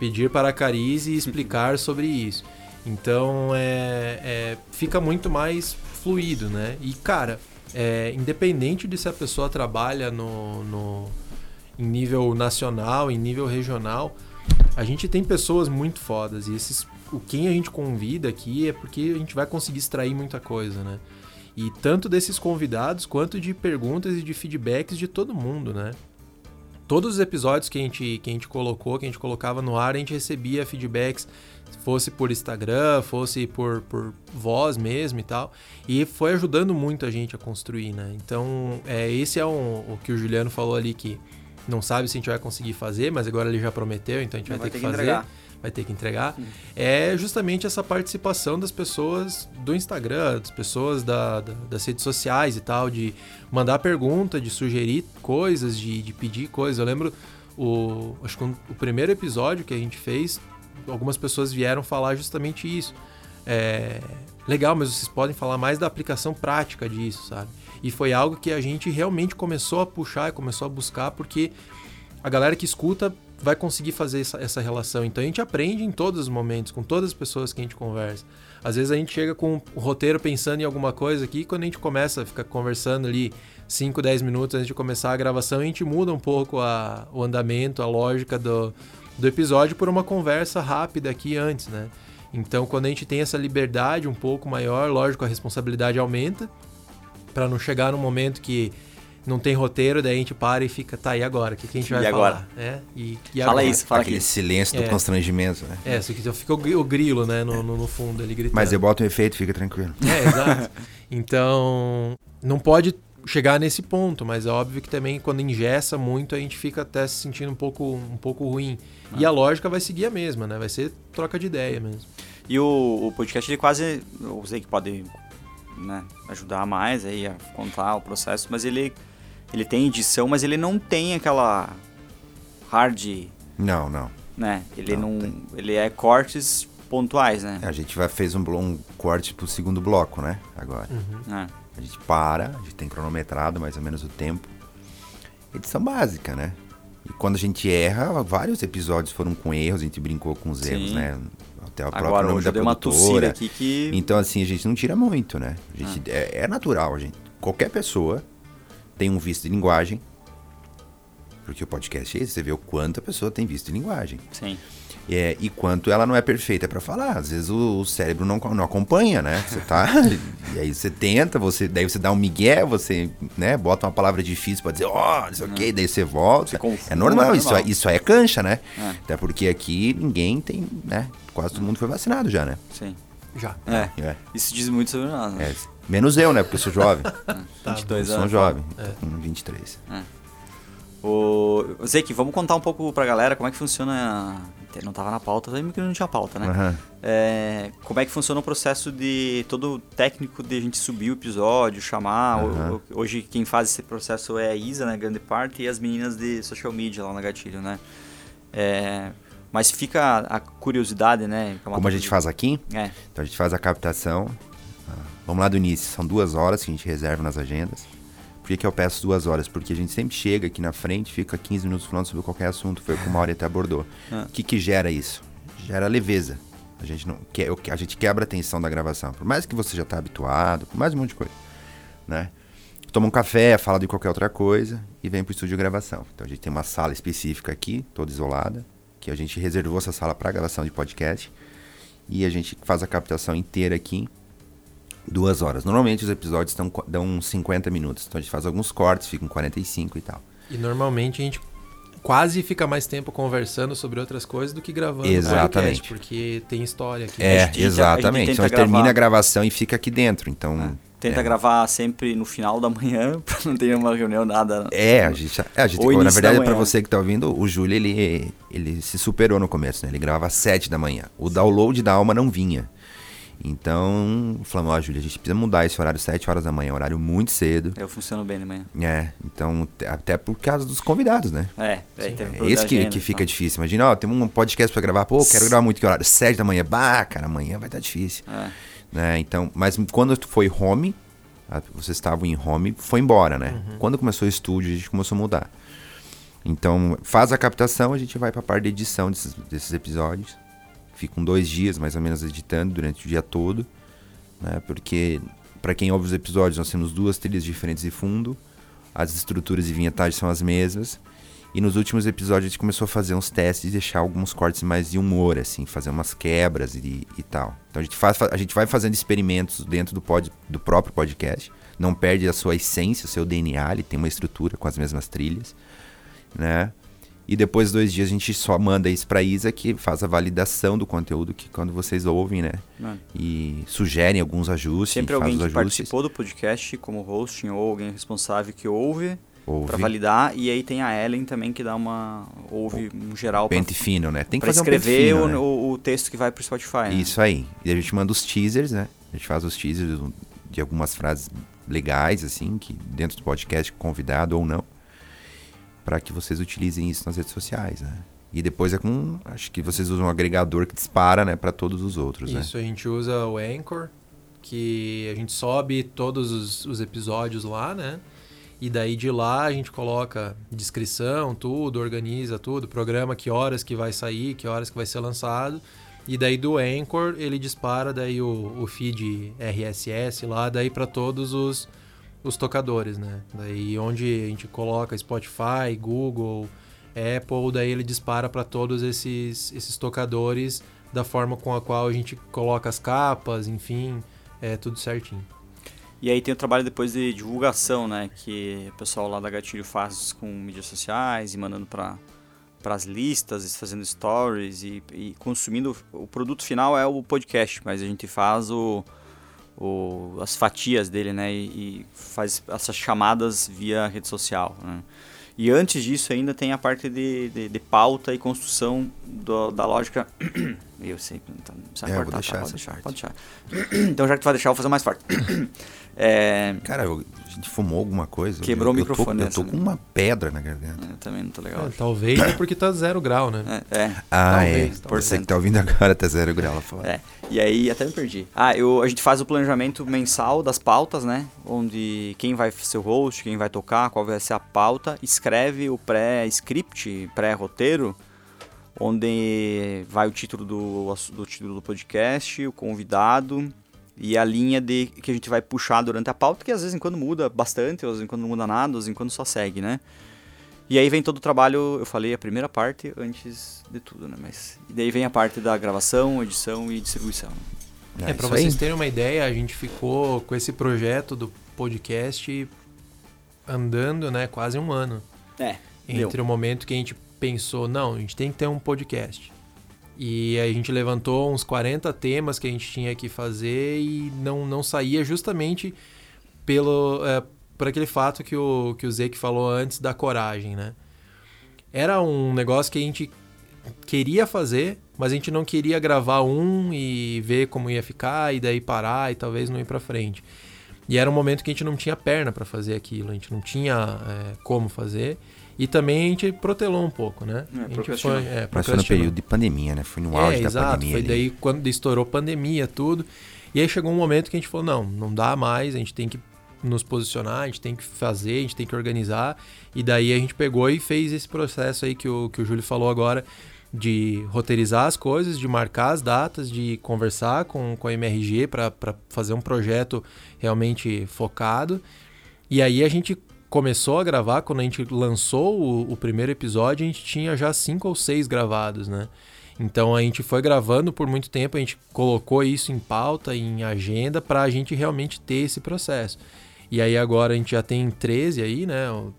Pedir para a Carize explicar sobre isso. Então, é, é, fica muito mais fluido, né? E, cara, é, independente de se a pessoa trabalha no, no, em nível nacional, em nível regional, a gente tem pessoas muito fodas. E esses, o quem a gente convida aqui é porque a gente vai conseguir extrair muita coisa, né? E tanto desses convidados, quanto de perguntas e de feedbacks de todo mundo, né? Todos os episódios que a gente, que a gente colocou, que a gente colocava no ar, a gente recebia feedbacks, fosse por Instagram, fosse por, por voz mesmo e tal. E foi ajudando muito a gente a construir, né? Então, é, esse é um, o que o Juliano falou ali, que não sabe se a gente vai conseguir fazer, mas agora ele já prometeu, então a gente vai, vai ter, ter que, que fazer. Entregar. Vai ter que entregar. Sim. É justamente essa participação das pessoas do Instagram, das pessoas da, da, das redes sociais e tal, de mandar pergunta, de sugerir coisas, de, de pedir coisas. Eu lembro, o, acho que o primeiro episódio que a gente fez, algumas pessoas vieram falar justamente isso. É, legal, mas vocês podem falar mais da aplicação prática disso, sabe? E foi algo que a gente realmente começou a puxar e começou a buscar, porque a galera que escuta vai conseguir fazer essa, essa relação. Então, a gente aprende em todos os momentos, com todas as pessoas que a gente conversa. Às vezes, a gente chega com o roteiro pensando em alguma coisa aqui, e quando a gente começa a ficar conversando ali cinco, dez minutos antes de começar a gravação, a gente muda um pouco a, o andamento, a lógica do, do episódio por uma conversa rápida aqui antes, né? Então, quando a gente tem essa liberdade um pouco maior, lógico, a responsabilidade aumenta, para não chegar num momento que não tem roteiro, daí a gente para e fica, tá, e agora? O que, que a gente vai e falar? Agora? É? E, e fala agora? Isso, fala aquele isso. silêncio do é. constrangimento, né? É, só que fica o grilo, né, no, no, no fundo ali gritando. Mas eu boto um efeito, fica tranquilo. É, exato. Então, não pode chegar nesse ponto, mas é óbvio que também quando engessa muito, a gente fica até se sentindo um pouco, um pouco ruim. Ah. E a lógica vai seguir a mesma, né? Vai ser troca de ideia mesmo. E o, o podcast, ele quase, eu sei que pode, né, ajudar mais aí a contar o processo, mas ele, ele tem edição, mas ele não tem aquela hard... Não, não. Né? Ele, não, não, ele é cortes pontuais, né? A gente vai, fez um, um corte pro segundo bloco, né? Agora. Uhum. É. A gente para, a gente tem cronometrado mais ou menos o tempo. Edição básica, né? E quando a gente erra, vários episódios foram com erros, a gente brincou com os erros, Sim. né? Até o próprio nome da produtora. Aqui que... Então, assim, a gente não tira muito, né? A gente, ah. é, é natural, gente. Qualquer pessoa tem um vício de linguagem, porque o podcast é esse, você vê o quanto a pessoa tem vício de linguagem. Sim. É, e quanto ela não é perfeita para falar. Às vezes o, o cérebro não, não acompanha, né? Você tá... e aí você tenta, você, daí você dá um migué, você, né, bota uma palavra difícil para dizer, ó, oh, isso aqui, é. daí você volta. Você é normal, não é normal. Isso, é, isso é cancha, né? É. Até porque aqui ninguém tem, né? Quase todo mundo foi vacinado já, né? Sim. Já. É. é. Isso diz muito sobre nós. Né? É. Menos eu, né? Porque eu sou jovem. Tá, vinte e dois eu anos. Eu sou jovem. É. Tô com vinte e três. É. O... Zeke, vamos contar um pouco pra galera como é que funciona... A... Não tava na pauta, mesmo que não tinha pauta, né? Uhum. É... Como é que funciona o processo de... Todo técnico de a gente subir o episódio, chamar... Uhum. O... Hoje quem faz esse processo é a Isa, né? Grande parte, e as meninas de social media lá na Gatilho, né? É... Mas fica a curiosidade, né? Como, como a gente de... faz aqui. É. Então a gente faz a captação. Vamos lá do início. São duas horas que a gente reserva nas agendas. Por que, que eu peço duas horas? Porque a gente sempre chega aqui na frente, fica quinze minutos falando sobre qualquer assunto, foi como a Mauri até abordou. Ah. O que, que gera isso? Gera leveza. A gente, não, a gente quebra a tensão da gravação. Por mais que você já está habituado, por mais um monte de coisa. Né? Toma um café, fala de qualquer outra coisa e vem para o estúdio de gravação. Então a gente tem uma sala específica aqui, toda isolada, que a gente reservou essa sala para gravação de podcast. E a gente faz a captação inteira aqui. Duas horas. Normalmente os episódios tão, dão cinquenta minutos. Então a gente faz alguns cortes, ficam quarenta e cinco e tal. E normalmente a gente quase fica mais tempo conversando sobre outras coisas do que gravando. Exatamente. Podcast, porque tem história aqui. É, gente, exatamente. A então a gente termina a gravação e fica aqui dentro. Então... É. Tenta é. gravar sempre no final da manhã, pra não ter uma reunião, nada. É, a gente... A gente na verdade, pra você que tá ouvindo, o Júlio, ele, ele se superou no começo, né? Ele gravava às sete da manhã. O download da alma não vinha. Então, falamos, ó, Júlia, a gente precisa mudar esse horário, sete horas da manhã, é um horário muito cedo. Eu funciono bem de manhã. É, então, até por causa dos convidados, né? É, aí teve é esse que, agenda, que fica então. Difícil. Imagina, ó, tem um podcast pra gravar, pô, quero gravar muito, que horário? sete da manhã, bah, cara, amanhã vai estar difícil. É. Né? Então, mas quando foi home, vocês estavam em home, foi embora, né? Uhum. Quando começou o estúdio, a gente começou a mudar. Então, faz a captação, a gente vai pra parte de edição desses, desses episódios. Ficam dois dias, mais ou menos, editando durante o dia todo, né? Porque, para quem ouve os episódios, nós temos duas trilhas diferentes de fundo, as estruturas de vinhetagem são as mesmas, e nos últimos episódios a gente começou a fazer uns testes e deixar alguns cortes mais de humor, assim, fazer umas quebras e, e tal. Então a gente, faz, a gente vai fazendo experimentos dentro do, pod, do próprio podcast, não perde a sua essência, o seu D N A, ele tem uma estrutura com as mesmas trilhas, né? E depois de dois dias a gente só manda isso pra Isa, que faz a validação do conteúdo, que quando vocês ouvem, né? Mano. E sugerem alguns ajustes. Sempre alguém que participou do podcast como hosting ou alguém responsável que ouve, ouve. Pra validar. E aí tem a Ellen também que dá uma... Ouve um geral pra... Pente fino, né? Tem que fazer um pente fino, escrever o, né? o, o texto que vai pro Spotify, né? Isso aí. E a gente manda os teasers, né? A gente faz os teasers de algumas frases legais, assim, que dentro do podcast, convidado ou não. Para que vocês utilizem isso nas redes sociais, né? E depois é com... Acho que vocês usam um agregador que dispara, né? Para todos os outros, isso, né? Isso, a gente usa o Anchor, que a gente sobe todos os, os episódios lá, né? E daí de lá a gente coloca descrição, tudo, organiza tudo, programa que horas que vai sair, que horas que vai ser lançado. E daí do Anchor ele dispara daí o, o feed R S S lá, daí para todos os... os tocadores, né? Daí onde a gente coloca Spotify, Google, Apple, daí ele dispara para todos esses, esses tocadores da forma com a qual a gente coloca as capas, enfim, é tudo certinho. E aí tem o trabalho depois de divulgação, né, que o pessoal lá da Gatilho faz com mídias sociais e mandando para as listas, fazendo stories e, e consumindo. O produto final é o podcast, mas a gente faz o, o, as fatias dele, né, e, e faz essas chamadas via rede social, né. E antes disso ainda tem a parte de, de, de pauta e construção do, da lógica. Eu sei, então não precisa é, cortar, deixar tá, pode, deixar, pode deixar. Então já que tu vai deixar, eu vou fazer mais forte. É... Cara, eu, a gente fumou alguma coisa? Quebrou eu, o microfone. Eu tô, eu tô com uma pedra na garganta. Eu também não tô legal. É, talvez é porque tá zero grau, né? É. é. Ah, talvez, é. Por você que tá ouvindo agora tá zero grau lá fora. É. E aí até me perdi. Ah, eu, a gente faz o planejamento mensal das pautas, né? Onde quem vai ser o host, quem vai tocar, qual vai ser a pauta. Escreve o pré-script, pré-roteiro, onde vai o título do, do título do podcast, o convidado e a linha de, que a gente vai puxar durante a pauta, que às vezes em quando muda bastante, às vezes em quando não muda nada, às vezes em quando só segue, né? E aí vem todo o trabalho, eu falei a primeira parte antes de tudo, né? Mas, e daí vem a parte da gravação, edição e distribuição. É, é para vocês terem uma ideia, a gente ficou com esse projeto do podcast andando, né, quase um ano. É, entre deu. O momento que a gente pensou, não, a gente tem que ter um podcast. E a gente levantou uns quarenta temas que a gente tinha que fazer e não, não saía justamente pelo, é, por aquele fato que o, que o Zeke falou antes da coragem, né? Era um negócio que a gente queria fazer, mas a gente não queria gravar um e ver como ia ficar e daí parar e talvez não ir pra frente. E era um momento que a gente não tinha perna pra fazer aquilo, a gente não tinha é, como fazer. E também a gente protelou um pouco, né? É, a gente procrastinou. Foi, é, procrastinou. Mas foi no período de pandemia, né? Foi no auge é, da exato, pandemia. Foi daí ali. Quando estourou pandemia, tudo. E aí chegou um momento que a gente falou, não, não dá mais, a gente tem que nos posicionar, a gente tem que fazer, a gente tem que organizar. E daí a gente pegou e fez esse processo aí que o, que o Júlio falou agora, de roteirizar as coisas, de marcar as datas, de conversar com, com a M R G para fazer um projeto realmente focado. E aí a gente começou a gravar, quando a gente lançou o, o primeiro episódio, a gente tinha já cinco ou seis gravados, né? Então a gente foi gravando por muito tempo, a gente colocou isso em pauta, em agenda, pra gente realmente ter esse processo. E aí agora a gente já tem treze aí, né? Um,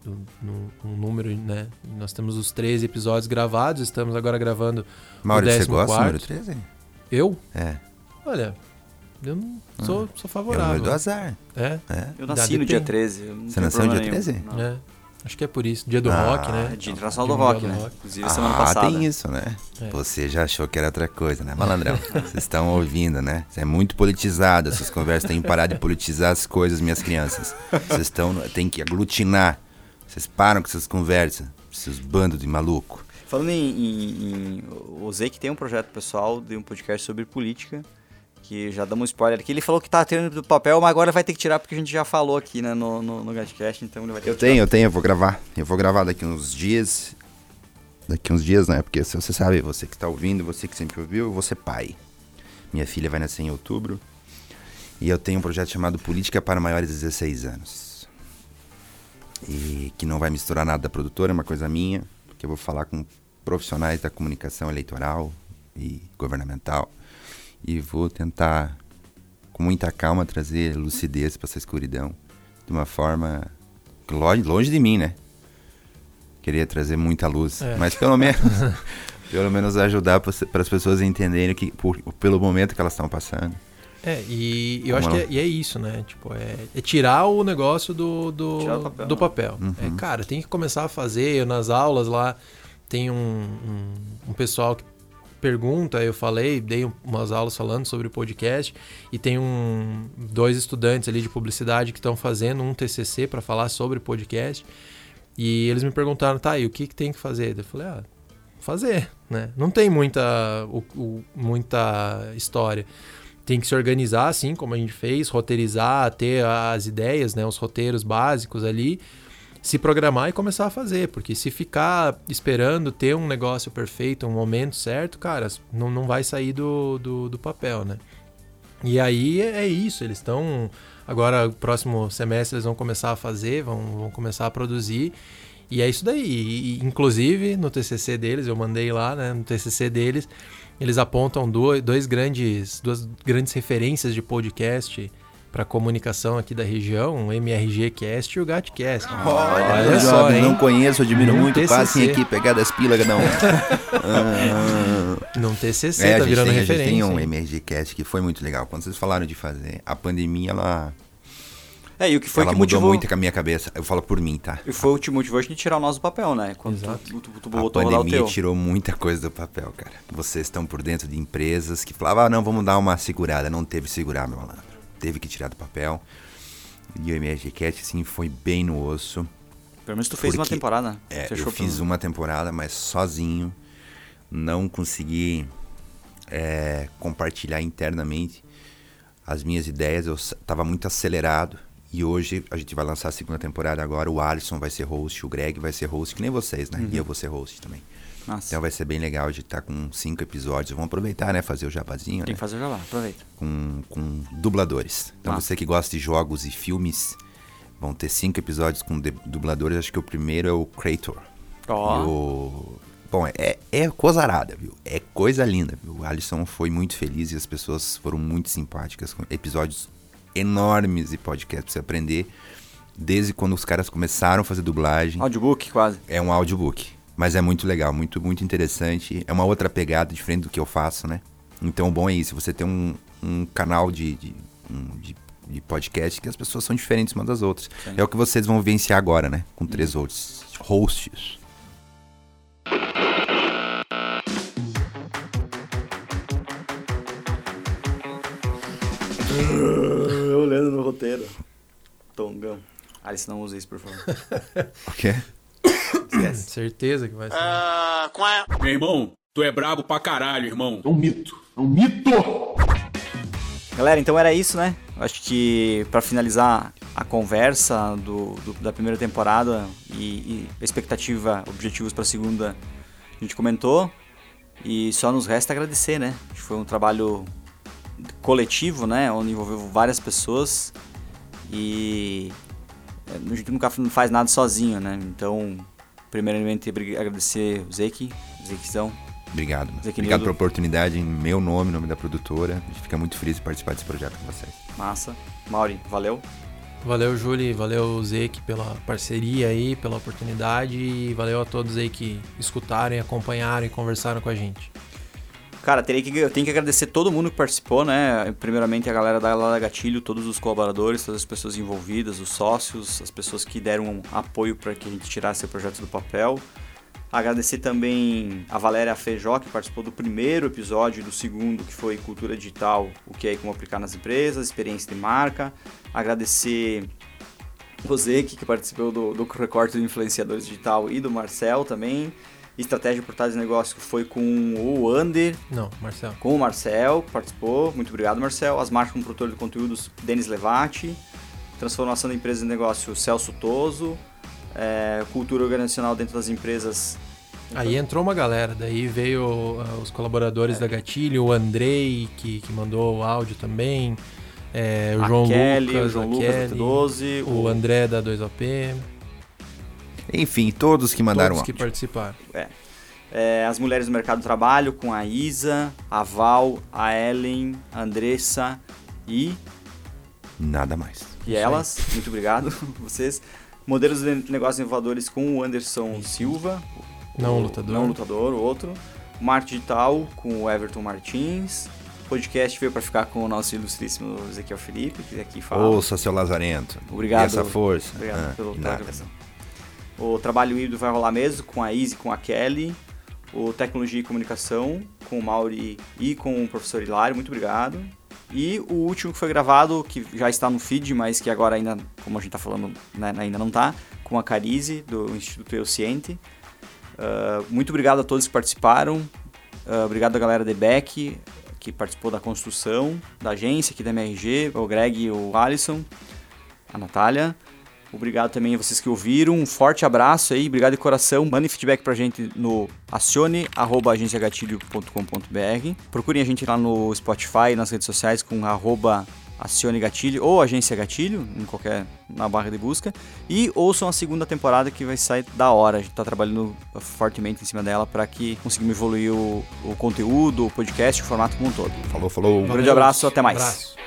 um número, né? Nós temos os treze episódios gravados, estamos agora gravando Mauro, o décimo quarto. Você gosta do número treze? Eu? É. Olha... Eu não sou, ah, sou favorável. É o do azar. É? é. Eu nasci no dia treze. Você nasceu no dia treze? É. Acho que é por isso. Dia do ah, rock, né? Dia internacional do, do rock, né? Inclusive ah, semana passada. Ah, tem isso, né? É. Você já achou que era outra coisa, né, malandrão? Vocês estão ouvindo, né? Você é muito politizado. Essas conversas têm que parar de politizar as coisas, minhas crianças. Vocês estão... Tem que aglutinar. Vocês param com essas conversas. Seus bandos de maluco. Falando em... em, em o Zeke tem um projeto pessoal de um podcast sobre política... que já damos um spoiler aqui, ele falou que tá tirando do papel, mas agora vai ter que tirar porque a gente já falou aqui, né, no, no, no Gatcast, então ele vai ter eu que tenho, tirar. Eu tenho, eu vou gravar, eu vou gravar daqui uns dias, daqui uns dias, né, porque você sabe, você que tá ouvindo, você que sempre ouviu, eu vou ser pai, minha filha vai nascer em outubro, e eu tenho um projeto chamado Política para Maiores de dezesseis Anos, e que não vai misturar nada da produtora, é uma coisa minha, porque eu vou falar com profissionais da comunicação eleitoral e governamental, e vou tentar, com muita calma, trazer lucidez para essa escuridão de uma forma longe, longe de mim, né? Queria trazer muita luz, é. mas pelo menos pelo menos ajudar para as pessoas entenderem que, por, pelo momento que elas estão passando. É, e eu Como acho ela... que é, e é isso, né? Tipo, é, é tirar o negócio do, do tirar o papel. Do papel. Uhum. É, cara, tem que começar a fazer. Eu, nas aulas lá, tem um, um, um pessoal que pergunta, eu falei, dei umas aulas falando sobre o podcast e tem um, dois estudantes ali de publicidade que estão fazendo um T C C para falar sobre podcast e eles me perguntaram, tá, e o que, que tem que fazer? Eu falei, ah, fazer, né? Não tem muita, o, o, muita história. Tem que se organizar, assim, como a gente fez, roteirizar, ter as ideias, né, os roteiros básicos ali, se programar e começar a fazer, porque se ficar esperando ter um negócio perfeito, um momento certo, cara, não, não vai sair do, do, do papel, né? E aí é isso, eles estão... Agora, próximo semestre, eles vão começar a fazer, vão, vão começar a produzir, e é isso daí. E, inclusive, no T C C deles, eu mandei lá, né, no T C C deles, Eles apontam dois, dois grandes, duas grandes referências de podcast para comunicação aqui da região, o MRGCast e o Gatcast. Olha, Olha só, jovem, hein? Não conheço, admiro hum, muito, T C C. Passem aqui, pegar das pilas, não. ah, não T C C, é, tá virando tem, referência. A gente tem um MRGCast que foi muito legal. Quando vocês falaram de fazer, a pandemia, ela... É, e o que foi ela que mudou motivou... muito com a minha cabeça, eu falo por mim, tá? E foi o que motivou a gente tirar o nosso papel, né? Quando tu, tu, tu botou a pandemia o tirou muita coisa do papel, cara. Vocês estão por dentro de empresas que falavam, ah, não, vamos dar uma segurada. Não teve segurar, meu malandro. Teve que tirar do papel. E o MRGCast, assim, foi bem no osso. Pelo menos tu fez uma temporada. É, eu fiz uma temporada, mas sozinho. Não consegui é, compartilhar internamente as minhas ideias. Eu tava muito acelerado. E hoje a gente vai lançar a segunda temporada agora. O Alisson vai ser host, o Greg vai ser host, que nem vocês, né? Uhum. E eu vou ser host também. Nossa. Então vai ser bem legal, a gente tá com cinco episódios. Vamos aproveitar, né? Fazer o jabazinho. Tem que né? fazer o jabá, aproveita. Com, com dubladores. Então ah. você que gosta de jogos e filmes, vão ter cinco episódios com de- dubladores. Acho que o primeiro é o Krator. Ó. Oh. O... Bom, é, é cozarada, viu? É coisa linda, viu? O Alisson foi muito feliz e as pessoas foram muito simpáticas. Com episódios enormes de podcast pra você aprender. Desde quando os caras começaram a fazer dublagem. Audiobook, quase. É um audiobook. Mas é muito legal, muito, muito interessante. É uma outra pegada, diferente do que eu faço, né? Então o bom é isso, você tem um, um canal de, de, um, de, de podcast que as pessoas são diferentes umas das outras. Sim. É o que vocês vão vivenciar agora, né? Com três outros hosts. Eu lendo no roteiro. Tongão. Alice, não usa isso, por favor. O quê? Yes. Certeza que vai ser. Uh, qual é? Meu irmão, tu é brabo pra caralho, irmão. É um mito, é um mito. Galera, então era isso, né? Eu acho que pra finalizar a conversa do, do, da primeira temporada e, e expectativa, objetivos pra segunda, a gente comentou. E só nos resta agradecer, né? Foi um trabalho coletivo, né? Onde envolveu várias pessoas e a gente nunca faz nada sozinho, né? Então, primeiramente, agradecer o Zeki, Zekizão. Obrigado, mano. Zeki Obrigado Nildo. Pela oportunidade, em meu nome, em nome da produtora. A gente fica muito feliz de participar desse projeto com vocês. Massa. Mauri, valeu. Valeu, Júlio. Valeu, Zeki, pela parceria aí, pela oportunidade. E valeu a todos aí que escutaram, acompanharam e conversaram com a gente. Cara, terei que, eu tenho que agradecer todo mundo que participou, né? Primeiramente a galera da, da Gatilho, todos os colaboradores, todas as pessoas envolvidas, os sócios, as pessoas que deram um apoio para que a gente tirasse o projeto do papel. Agradecer também a Valéria Fejó, que participou do primeiro episódio e do segundo, que foi Cultura Digital, o que é e como aplicar nas empresas, experiência de marca. Agradecer o Zeke, que participou do, do recorte do Influenciadores Digital e do Marcel também. Estratégia por trás de negócio foi com o Ander. Não, Marcel. Com o Marcel, que participou. Muito obrigado, Marcel. As marcas como produtor de conteúdos, Denis Levati. Transformação da empresa de negócio, Celso Toso. É, cultura organizacional dentro das empresas. Aí entrou uma galera. Daí veio uh, os colaboradores é. da Gatilho, o Andrei, que, que mandou o áudio também. É, o, João Kelly, Lucas, o João Lucas, Kelly, doze, o João Lucas, o André da dois O P. Enfim, todos que mandaram todos que participaram. É. É, as mulheres do mercado do trabalho, com a Isa, a Val, a Ellen, a Andressa e... Nada mais. E elas, muito obrigado, vocês. Modelos de negócios inovadores com o Anderson Silva. Não o, lutador. Não lutador, o outro. Marte Digital com o Everton Martins. Podcast veio para ficar com o nosso ilustríssimo Ezequiel Felipe, que aqui fala. Ouça, seu Lazarento. Obrigado. E essa força. Obrigado ah, pelo, pela gravação. O trabalho híbrido vai rolar mesmo, com a Izzy, com a Kelly. O Tecnologia e Comunicação, com o Mauri e com o professor Hilário. Muito obrigado. E o último que foi gravado, que já está no feed, mas que agora ainda, como a gente está falando, né, ainda não está, com a Carize, do Instituto Eu Ciente. Uh, muito obrigado a todos que participaram. Uh, obrigado a galera de Beck, que participou da construção da agência, aqui da M R G, o Greg e o Alisson, a Natália. Obrigado também a vocês que ouviram. Um forte abraço aí. Obrigado de coração. Mandem feedback pra gente no acione arroba agência gatilho ponto com ponto b r. Procurem a gente lá no Spotify, nas redes sociais com arroba acione Gatilho ou Agência Gatilho, em qualquer, na barra de busca, e ouçam a segunda temporada que vai sair da hora. A gente tá trabalhando fortemente em cima dela para que conseguimos evoluir o, o conteúdo, o podcast, o formato como um todo. Falou, falou. Um grande abraço, até mais. Abraço.